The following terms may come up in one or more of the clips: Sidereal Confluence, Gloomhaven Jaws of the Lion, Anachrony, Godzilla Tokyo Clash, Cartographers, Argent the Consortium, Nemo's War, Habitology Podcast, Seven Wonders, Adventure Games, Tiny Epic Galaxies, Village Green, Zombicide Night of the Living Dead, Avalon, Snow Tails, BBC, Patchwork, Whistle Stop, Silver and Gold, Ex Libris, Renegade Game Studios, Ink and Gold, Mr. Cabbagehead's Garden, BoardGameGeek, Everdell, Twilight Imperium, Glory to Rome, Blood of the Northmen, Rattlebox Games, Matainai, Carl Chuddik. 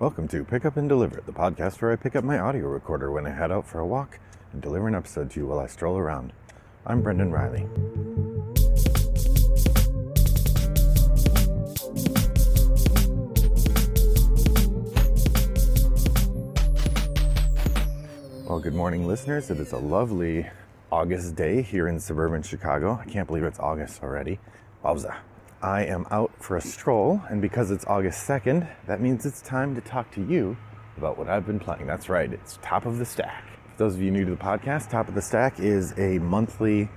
Welcome to Pick Up and Deliver, the podcast where I pick up my audio recorder when I head out for a walk and deliver an episode to you while I stroll around. I'm Brendan Riley. Well, good morning, listeners. It is a lovely August day here in suburban Chicago. I can't believe it's August already. Wowza. I am out for a stroll, and because it's August 2nd, that means it's time to talk to you about what I've been playing. That's right, it's Top of the Stack. For those of you new to the podcast, Top of the Stack is a monthly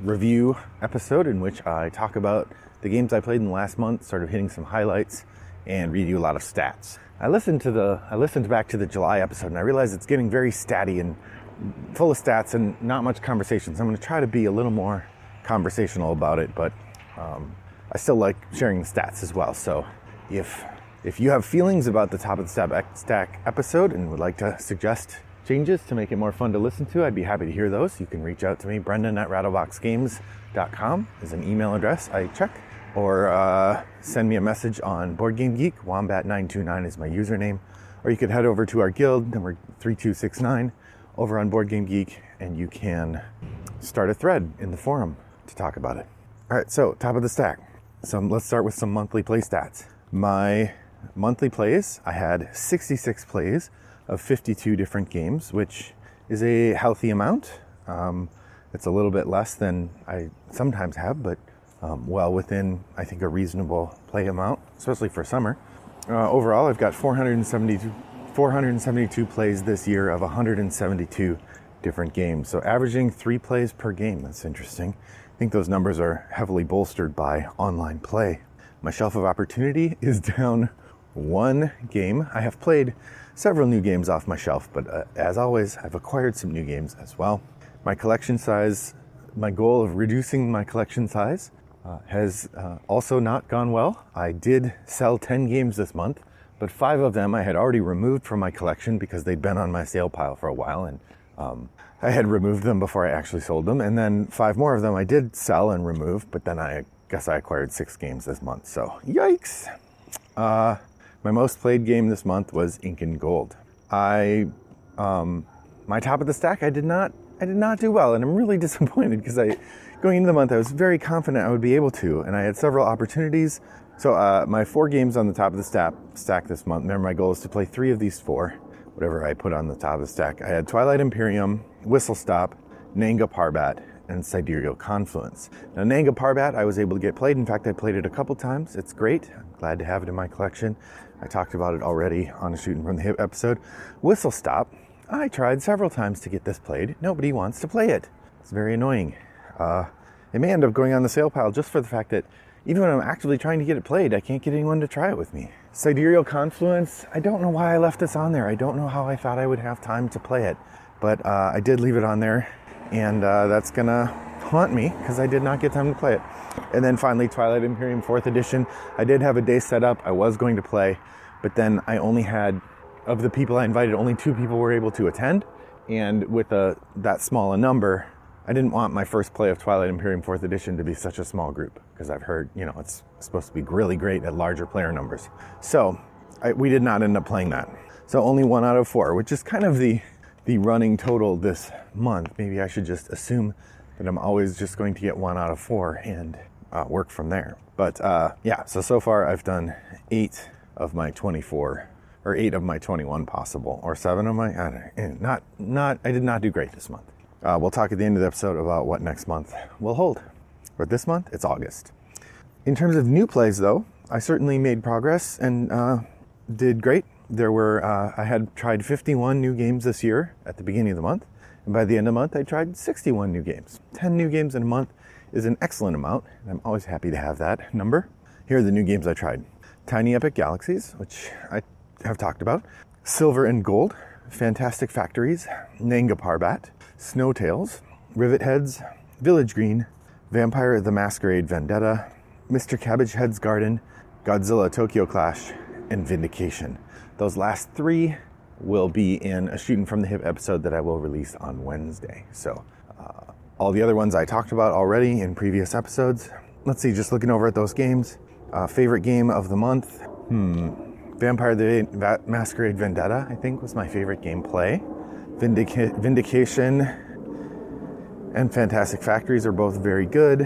review episode in which I talk about the games I played in the last month, sort of hitting some highlights, and read you a lot of stats. I listened back to the July episode, and I realized it's getting very statty and full of stats and not much conversation, so I'm going to try to be a little more conversational about it, but I still like sharing the stats as well. So if you have feelings about the Top of the Stack episode and would like to suggest changes to make it more fun to listen to, I'd be happy to hear those. You can reach out to me. Brendan at rattleboxgames.com is an email address I check, or send me a message on BoardGameGeek. Wombat929 is my username. Or you could head over to our guild, number 3269, over on BoardGameGeek, and you can start a thread in the forum to talk about it. All right, so Top of the Stack. Let's start with some monthly play stats. My monthly plays, I had 66 plays of 52 different games, which is a healthy amount. It's a little bit less than I sometimes have, but well within, I think, a reasonable play amount, especially for summer. Overall, I've got 472 plays this year of 172 different games. So averaging 3 plays per game. That's interesting. I think those numbers are heavily bolstered by online play. My shelf of opportunity is down 1 game. I have played several new games off my shelf, but as always, I've acquired some new games as well. My collection size, my goal of reducing my collection size has also not gone well. I did sell 10 games this month, but 5 of them I had already removed from my collection because they'd been on my sale pile for a while, and I had removed them before I actually sold them, and then 5 more of them I did sell and remove, but then I guess I acquired 6 games this month, so yikes! My most played game this month was Ink and Gold. My Top of the Stack, I did not do well, and I'm really disappointed because going into the month I was very confident I would be able to, and I had several opportunities. So my 4 games on the Top of the Stack this month, remember my goal is to play 3 of these 4. Whatever I put on the Top of the Stack. I had Twilight Imperium, Whistle Stop, Nanga Parbat, and Sidereal Confluence. Now, Nanga Parbat, I was able to get played. In fact, I played it a couple times. It's great. I'm glad to have it in my collection. I talked about it already on a Shooting from the Hip episode. Whistle Stop, I tried several times to get this played. Nobody wants to play it. It's very annoying. It may end up going on the sale pile just for the fact that even when I'm actively trying to get it played, I can't get anyone to try it with me. Sidereal Confluence, I don't know why I left this on there. I don't know how I thought I would have time to play it, but I did leave it on there, and that's gonna haunt me because I did not get time to play it. And then finally, Twilight Imperium 4th Edition. I did have a day set up. I was going to play, but then I only had, of the people I invited, only 2 people were able to attend, and with that small a number, I didn't want my first play of Twilight Imperium 4th Edition to be such a small group, because I've heard, it's supposed to be really great at larger player numbers. So we did not end up playing that. So only 1 out of 4, which is kind of the running total this month. Maybe I should just assume that I'm always just going to get 1 out of 4 and work from there. But so far I've done 8 of my 24, or 8 of my 21 possible, or 7 of my, I don't know, I did not do great this month. We'll talk at the end of the episode about what next month will hold. But this month, it's August. In terms of new plays, though, I certainly made progress and did great. There were, I had tried 51 new games this year at the beginning of the month. And by the end of the month, I tried 61 new games. 10 new games in a month is an excellent amount, and I'm always happy to have that number. Here are the new games I tried. Tiny Epic Galaxies, which I have talked about. Silver and Gold. Fantastic Factories. Nanga Parbat. Snow Tails, Rivet Heads, Village Green, Vampire the Masquerade Vendetta, Mr. Cabbagehead's Garden, Godzilla Tokyo Clash, and Vindication. Those last 3 will be in a Shooting from the Hip episode that I will release on Wednesday. So all the other ones I talked about already in previous episodes. Let's see, just looking over at those games. Favorite game of the month? Vampire the Masquerade Vendetta, I think, was my favorite gameplay. Vindication and Fantastic Factories are both very good.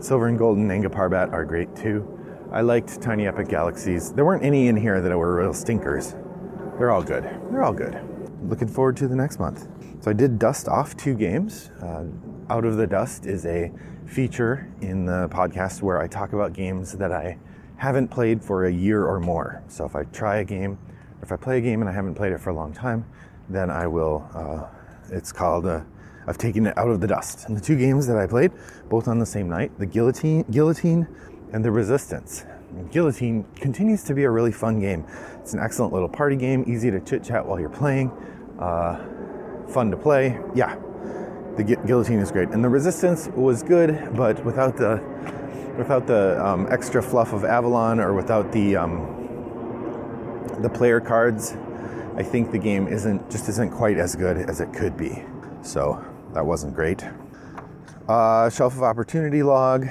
Silver and Gold and Nanga Parbat are great too. I liked Tiny Epic Galaxies. There weren't any in here that were real stinkers. They're all good. Looking forward to the next month. So I did dust off two games. Out of the Dust is a feature in the podcast where I talk about games that I haven't played for a year or more. So if I try a game, or if I play a game and I haven't played it for a long time, then I will, it's called, I've taken it out of the dust. And the two games that I played, both on the same night, the Guillotine and the Resistance. Guillotine continues to be a really fun game. It's an excellent little party game, easy to chit-chat while you're playing, fun to play. Yeah, the Guillotine is great. And the Resistance was good, but without the extra fluff of Avalon or without the player cards, I think the game isn't quite as good as it could be. So that wasn't great. Shelf of Opportunity log.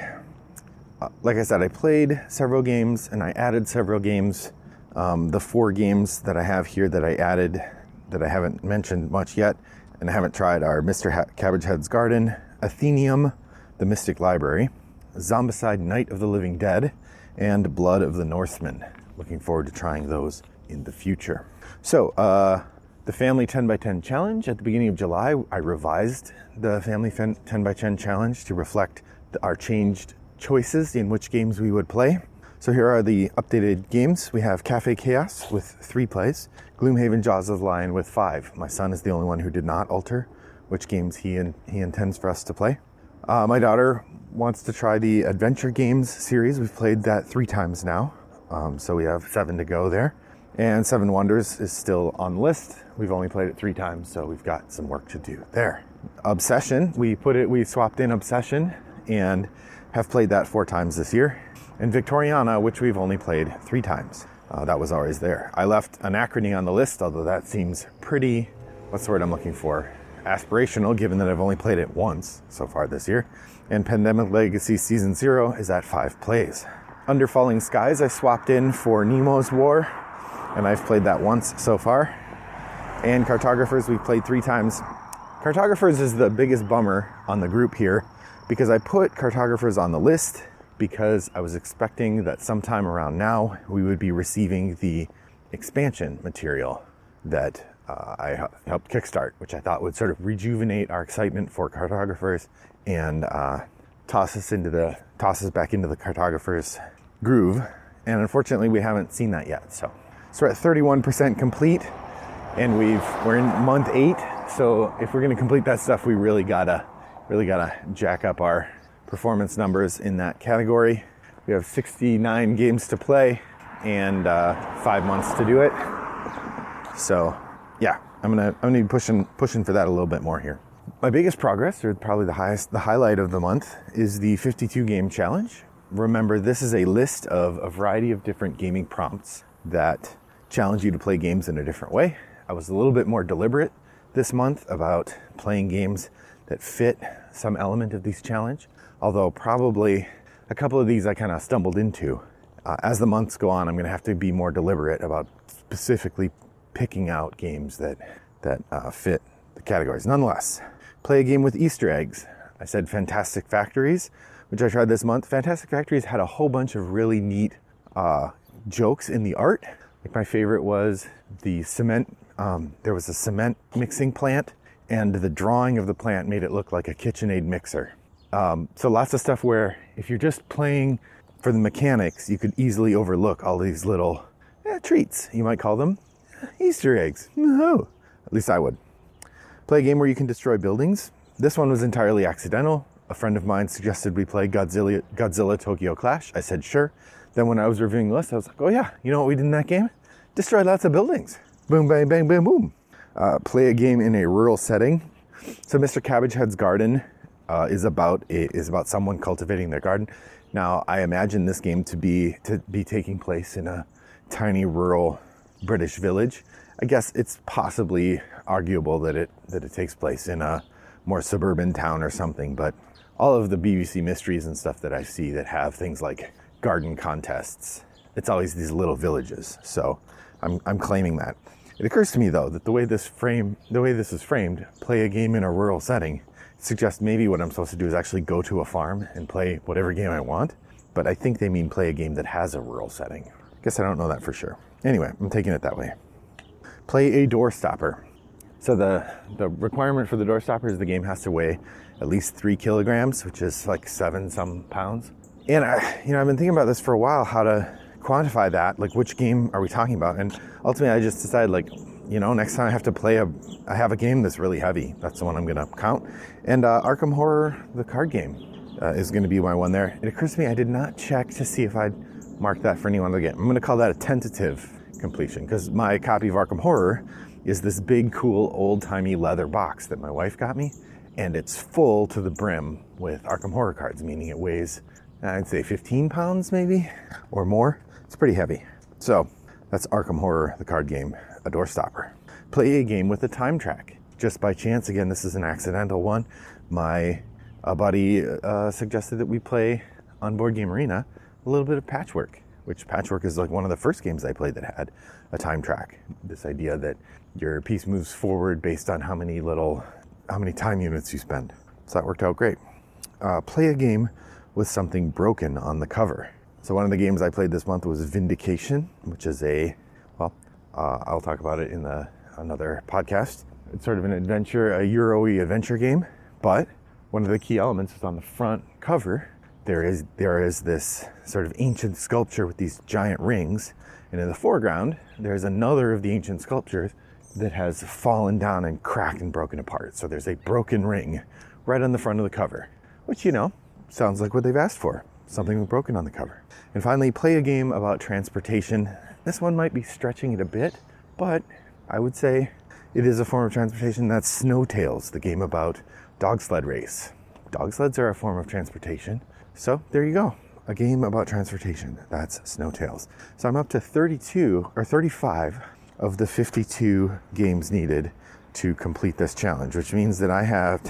Like I said, I played several games and I added several games. The four games that I have here that I added that I haven't mentioned much yet and I haven't tried are Mr. Cabbagehead's Garden, Athenium, the Mystic Library, Zombicide Night of the Living Dead, and Blood of the Northmen. Looking forward to trying those in the future. So, the Family 10x10 Challenge. At the beginning of July, I revised the Family 10x10 Challenge to reflect our changed choices in which games we would play. So here are the updated games. We have Cafe Chaos with 3 plays, Gloomhaven Jaws of the Lion with 5. My son is the only one who did not alter which games he intends for us to play. My daughter wants to try the Adventure Games series. We've played that 3 times now, so we have 7 to go there. And Seven Wonders is still on the list. We've only played it 3 times, so we've got some work to do there. Obsession, we swapped in Obsession and have played that 4 times this year. And Victoriana, which we've only played 3 times. That was always there. I left Anachrony on the list, although that seems pretty, what's the word I'm looking for? Aspirational, given that I've only played it once so far this year. And Pandemic Legacy Season 0 is at 5 plays. Under Falling Skies, I swapped in for Nemo's War, and I've played that once so far. And Cartographers, we've played 3 times. Cartographers is the biggest bummer on the group here because I put Cartographers on the list because I was expecting that sometime around now we would be receiving the expansion material that I helped kickstart, which I thought would sort of rejuvenate our excitement for Cartographers and toss us back into the Cartographers groove. And unfortunately, we haven't seen that yet, so we're at 31% complete, and we're in month 8. So if we're going to complete that stuff, we really gotta jack up our performance numbers in that category. We have 69 games to play and 5 months to do it. So yeah, I'm gonna be pushing for that a little bit more here. My biggest progress, or probably the highlight of the month, is the 52 game challenge. Remember, this is a list of a variety of different gaming prompts that challenge you to play games in a different way. I was a little bit more deliberate this month about playing games that fit some element of these challenge, although probably a couple of these I kind of stumbled into. As the months go on, I'm going to have to be more deliberate about specifically picking out games that fit the categories. Nonetheless, play a game with Easter eggs. I said Fantastic Factories, which I tried this month. Fantastic Factories had a whole bunch of really neat jokes in the art. Like my favorite was the cement, there was a cement mixing plant, and the drawing of the plant made it look like a KitchenAid mixer. So lots of stuff where if you're just playing for the mechanics, you could easily overlook all these little treats, you might call them. Easter eggs. No. At least I would. Play a game where you can destroy buildings. This one was entirely accidental. A friend of mine suggested we play Godzilla Tokyo Clash. I said, sure. Then when I was reviewing the list, I was like, oh yeah, you know what we did in that game? Destroyed lots of buildings. Boom, bang, bang, bang, boom. Play a game in a rural setting. So Mr. Cabbagehead's Garden is about someone cultivating their garden. Now, I imagine this game to be taking place in a tiny rural British village. I guess it's possibly arguable that it takes place in a more suburban town or something, but all of the BBC mysteries and stuff that I see that have things like garden contests it's always these little villages. So I'm claiming that. It occurs to me, though, that the way this is framed, play a game in a rural setting, suggests maybe what I'm supposed to do is actually go to a farm and play whatever game I want. But I think they mean play a game that has a rural setting. I guess I don't know that for sure. Anyway, I'm taking it that way. Play a door stopper. So the requirement for the door stopper is the game has to weigh at least 3 kilograms, which is like 7 some pounds. And I've been thinking about this for a while, how to quantify that, like which game are we talking about? And ultimately I just decided, like, you know, next time I have to play I have a game that's really heavy. That's the one I'm gonna count. And Arkham Horror, the card game, is gonna be my one there. It occurs to me I did not check to see if I'd marked that for any one other game. I'm gonna call that a tentative completion, because my copy of Arkham Horror is this big, cool, old-timey leather box that my wife got me, and it's full to the brim with Arkham Horror cards, meaning it weighs, I'd say 15 pounds maybe, or more. It's pretty heavy. So that's Arkham Horror, the card game, a door stopper. Play a game with a time track. Just by chance, again, this is an accidental one. My buddy suggested that we play on Board Game Arena a little bit of Patchwork, which Patchwork is like one of the first games I played that had a time track. This idea that your piece moves forward based on how many time units you spend. So that worked out great. Play a game with something broken on the cover. So one of the games I played this month was Vindication, which is I'll talk about it in another podcast. It's sort of an adventure, a Euro-y adventure game, but one of the key elements is on the front cover, there is this sort of ancient sculpture with these giant rings, and in the foreground, there's another of the ancient sculptures that has fallen down and cracked and broken apart. So there's a broken ring right on the front of the cover, which, you know, sounds like what they've asked for. Something broken on the cover. And finally, play a game about transportation. This one might be stretching it a bit, but I would say it is a form of transportation. That's Snow Tails, the game about dog sled race. Dog sleds are a form of transportation. So there you go. A game about transportation. That's Snow Tails. So I'm up to 32 or 35 of the 52 games needed to complete this challenge, which means that I have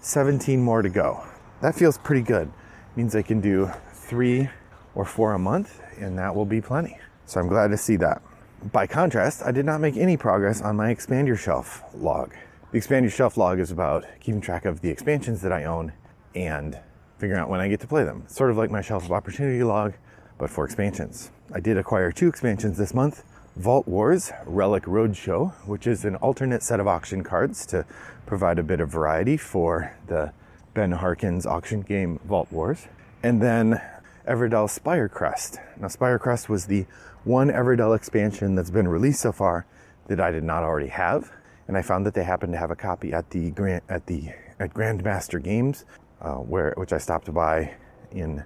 17 more to go. That feels pretty good. Means I can do 3 or 4 a month, and that will be plenty. So I'm glad to see that. By contrast, I did not make any progress on my Expand Your Shelf log. The Expand Your Shelf log is about keeping track of the expansions that I own and figuring out when I get to play them. It's sort of like my Shelf of Opportunity log, but for expansions. I did acquire 2 expansions this month. Vault Wars, Relic Roadshow, which is an alternate set of auction cards to provide a bit of variety for the Ben Harkin's auction game Vault Wars, and then Everdell Spirecrest. Now, Spirecrest was the one Everdell expansion that's been released so far that I did not already have, and I found that they happened to have a copy at Grandmaster Games, which I stopped by in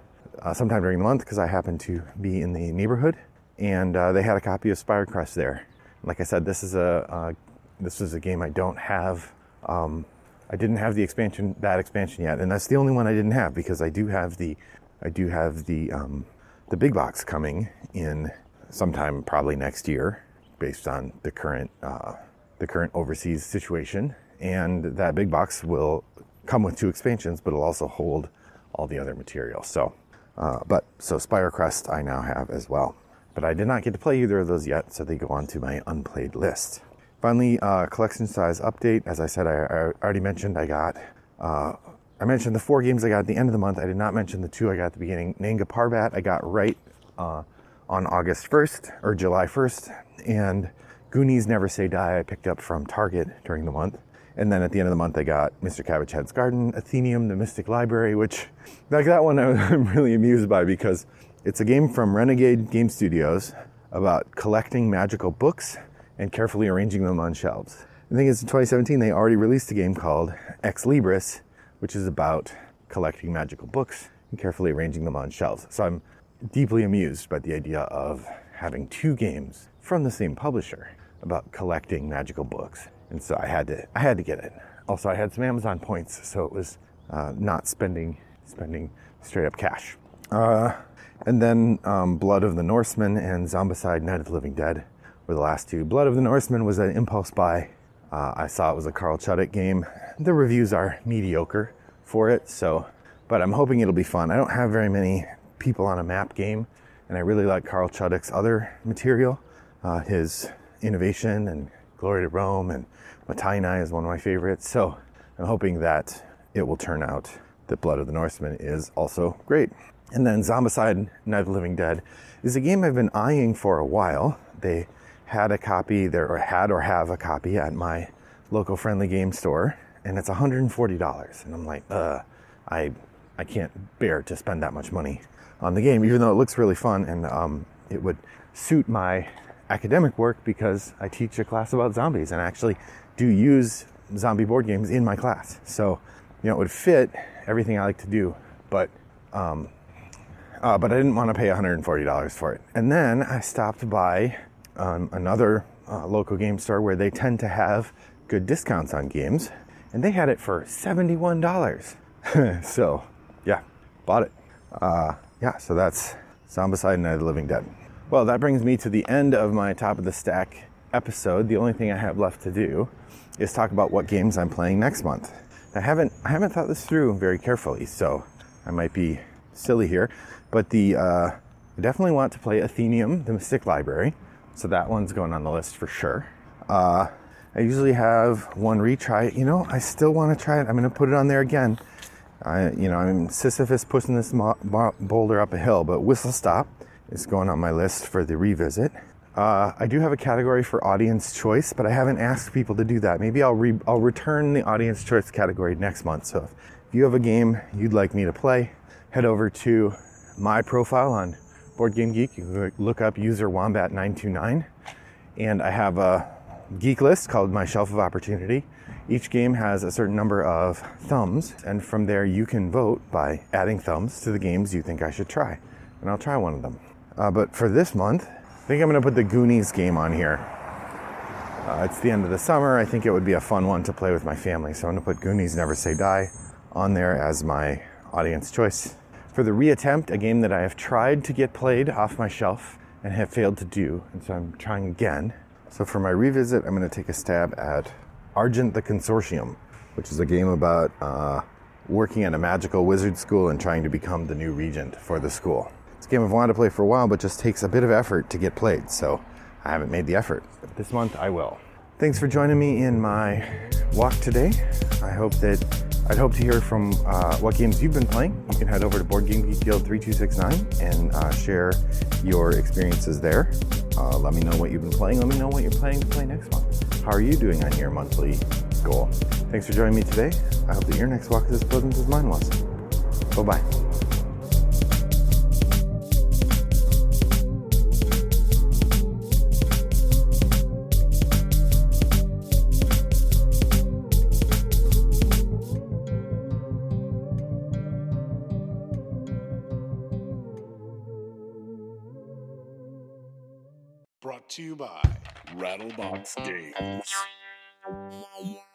sometime during the month because I happened to be in the neighborhood, and they had a copy of Spirecrest there. Like I said, this is a game I don't have. I didn't have that expansion yet, and that's the only one I didn't have, because I do have the big box coming in sometime probably next year, based on the current overseas situation, and that big box will come with 2 expansions, but it'll also hold all the other material. So Spirecrest I now have as well, but I did not get to play either of those yet, so they go onto my unplayed list. Finally, collection size update. As I said, I already mentioned I mentioned the 4 games I got at the end of the month. I did not mention the 2 I got at the beginning. Nanga Parbat I got right on August 1st, or July 1st, and Goonies Never Say Die I picked up from Target during the month. And then at the end of the month I got Mr. Cabbagehead's Garden, Athenium, the Mystic Library, which, like that one I'm really amused by, because it's a game from Renegade Game Studios about collecting magical books and carefully arranging them on shelves. The thing is, in 2017, they already released a game called Ex Libris, which is about collecting magical books and carefully arranging them on shelves. So I'm deeply amused by the idea of having 2 games from the same publisher about collecting magical books. And so I had to get it. Also, I had some Amazon points, so it was not spending straight up cash. And then Blood of the Northmen and Zombicide Night of the Living Dead were the last 2. Blood of the Northmen was an impulse buy. I saw it was a Carl Chuddik game. The reviews are mediocre for it, but I'm hoping it'll be fun. I don't have very many people on a map game And I really like Carl Chudik's other material. His Innovation and Glory to Rome and Matainai is one of my favorites. So I'm hoping that it will turn out that Blood of the Northmen is also great. And then Zombicide Night of the Living Dead is a game I've been eyeing for a while. They had a copy there, or had or have a copy at my local friendly game store, and it's $140. And I'm like, I can't bear to spend that much money on the game, even though it looks really fun, and it would suit my academic work because I teach a class about zombies and I actually do use zombie board games in my class. So, you know, it would fit everything I like to do, but I didn't want to pay $140 for it. And then I stopped by another local game store where they tend to have good discounts on games, and they had it for $71. So, yeah, bought it. So that's Zombicide Night of the Living Dead. Well, that brings me to the end of my Top of the Stack episode. The only thing I have left to do is talk about what games I'm playing next month. I haven't thought this through very carefully, so I might be silly here, but I definitely want to play Athenium, the Mystic Library, so that one's going on the list for sure. I usually have one retry. You know, I still want to try it. I'm going to put it on there again. I'm Sisyphus pushing this boulder up a hill, but Whistle Stop is going on my list for the revisit. I do have a category for audience choice, but I haven't asked people to do that. Maybe I'll return the audience choice category next month. So if you have a game you'd like me to play, head over to my profile on BoardGameGeek. You can look up user Wombat929, and I have a geek list called My Shelf of Opportunity. Each game has a certain number of thumbs, and from there you can vote by adding thumbs to the games you think I should try, and I'll try one of them. But for this month, I think I'm going to put the Goonies game on here. It's the end of the summer. I think it would be a fun one to play with my family, so I'm going to put Goonies Never Say Die on there as my audience choice. For the reattempt, a game that I have tried to get played off my shelf and have failed to do, and so I'm trying again. So for my revisit, I'm going to take a stab at Argent the Consortium, which is a game about working at a magical wizard school and trying to become the new regent for the school. It's a game I've wanted to play for a while, but just takes a bit of effort to get played, so I haven't made the effort. But this month, I will. Thanks for joining me in my walk today. I'd hope to hear from what games you've been playing. You can head over to BoardGameGeek Guild 3269 and share your experiences there. Let me know what you've been playing. Let me know what you're planning to play next month. How are you doing on your monthly goal? Thanks for joining me today. I hope that your next walk is as pleasant as mine was. Bye-bye. Brought to you by Rattlebox Games.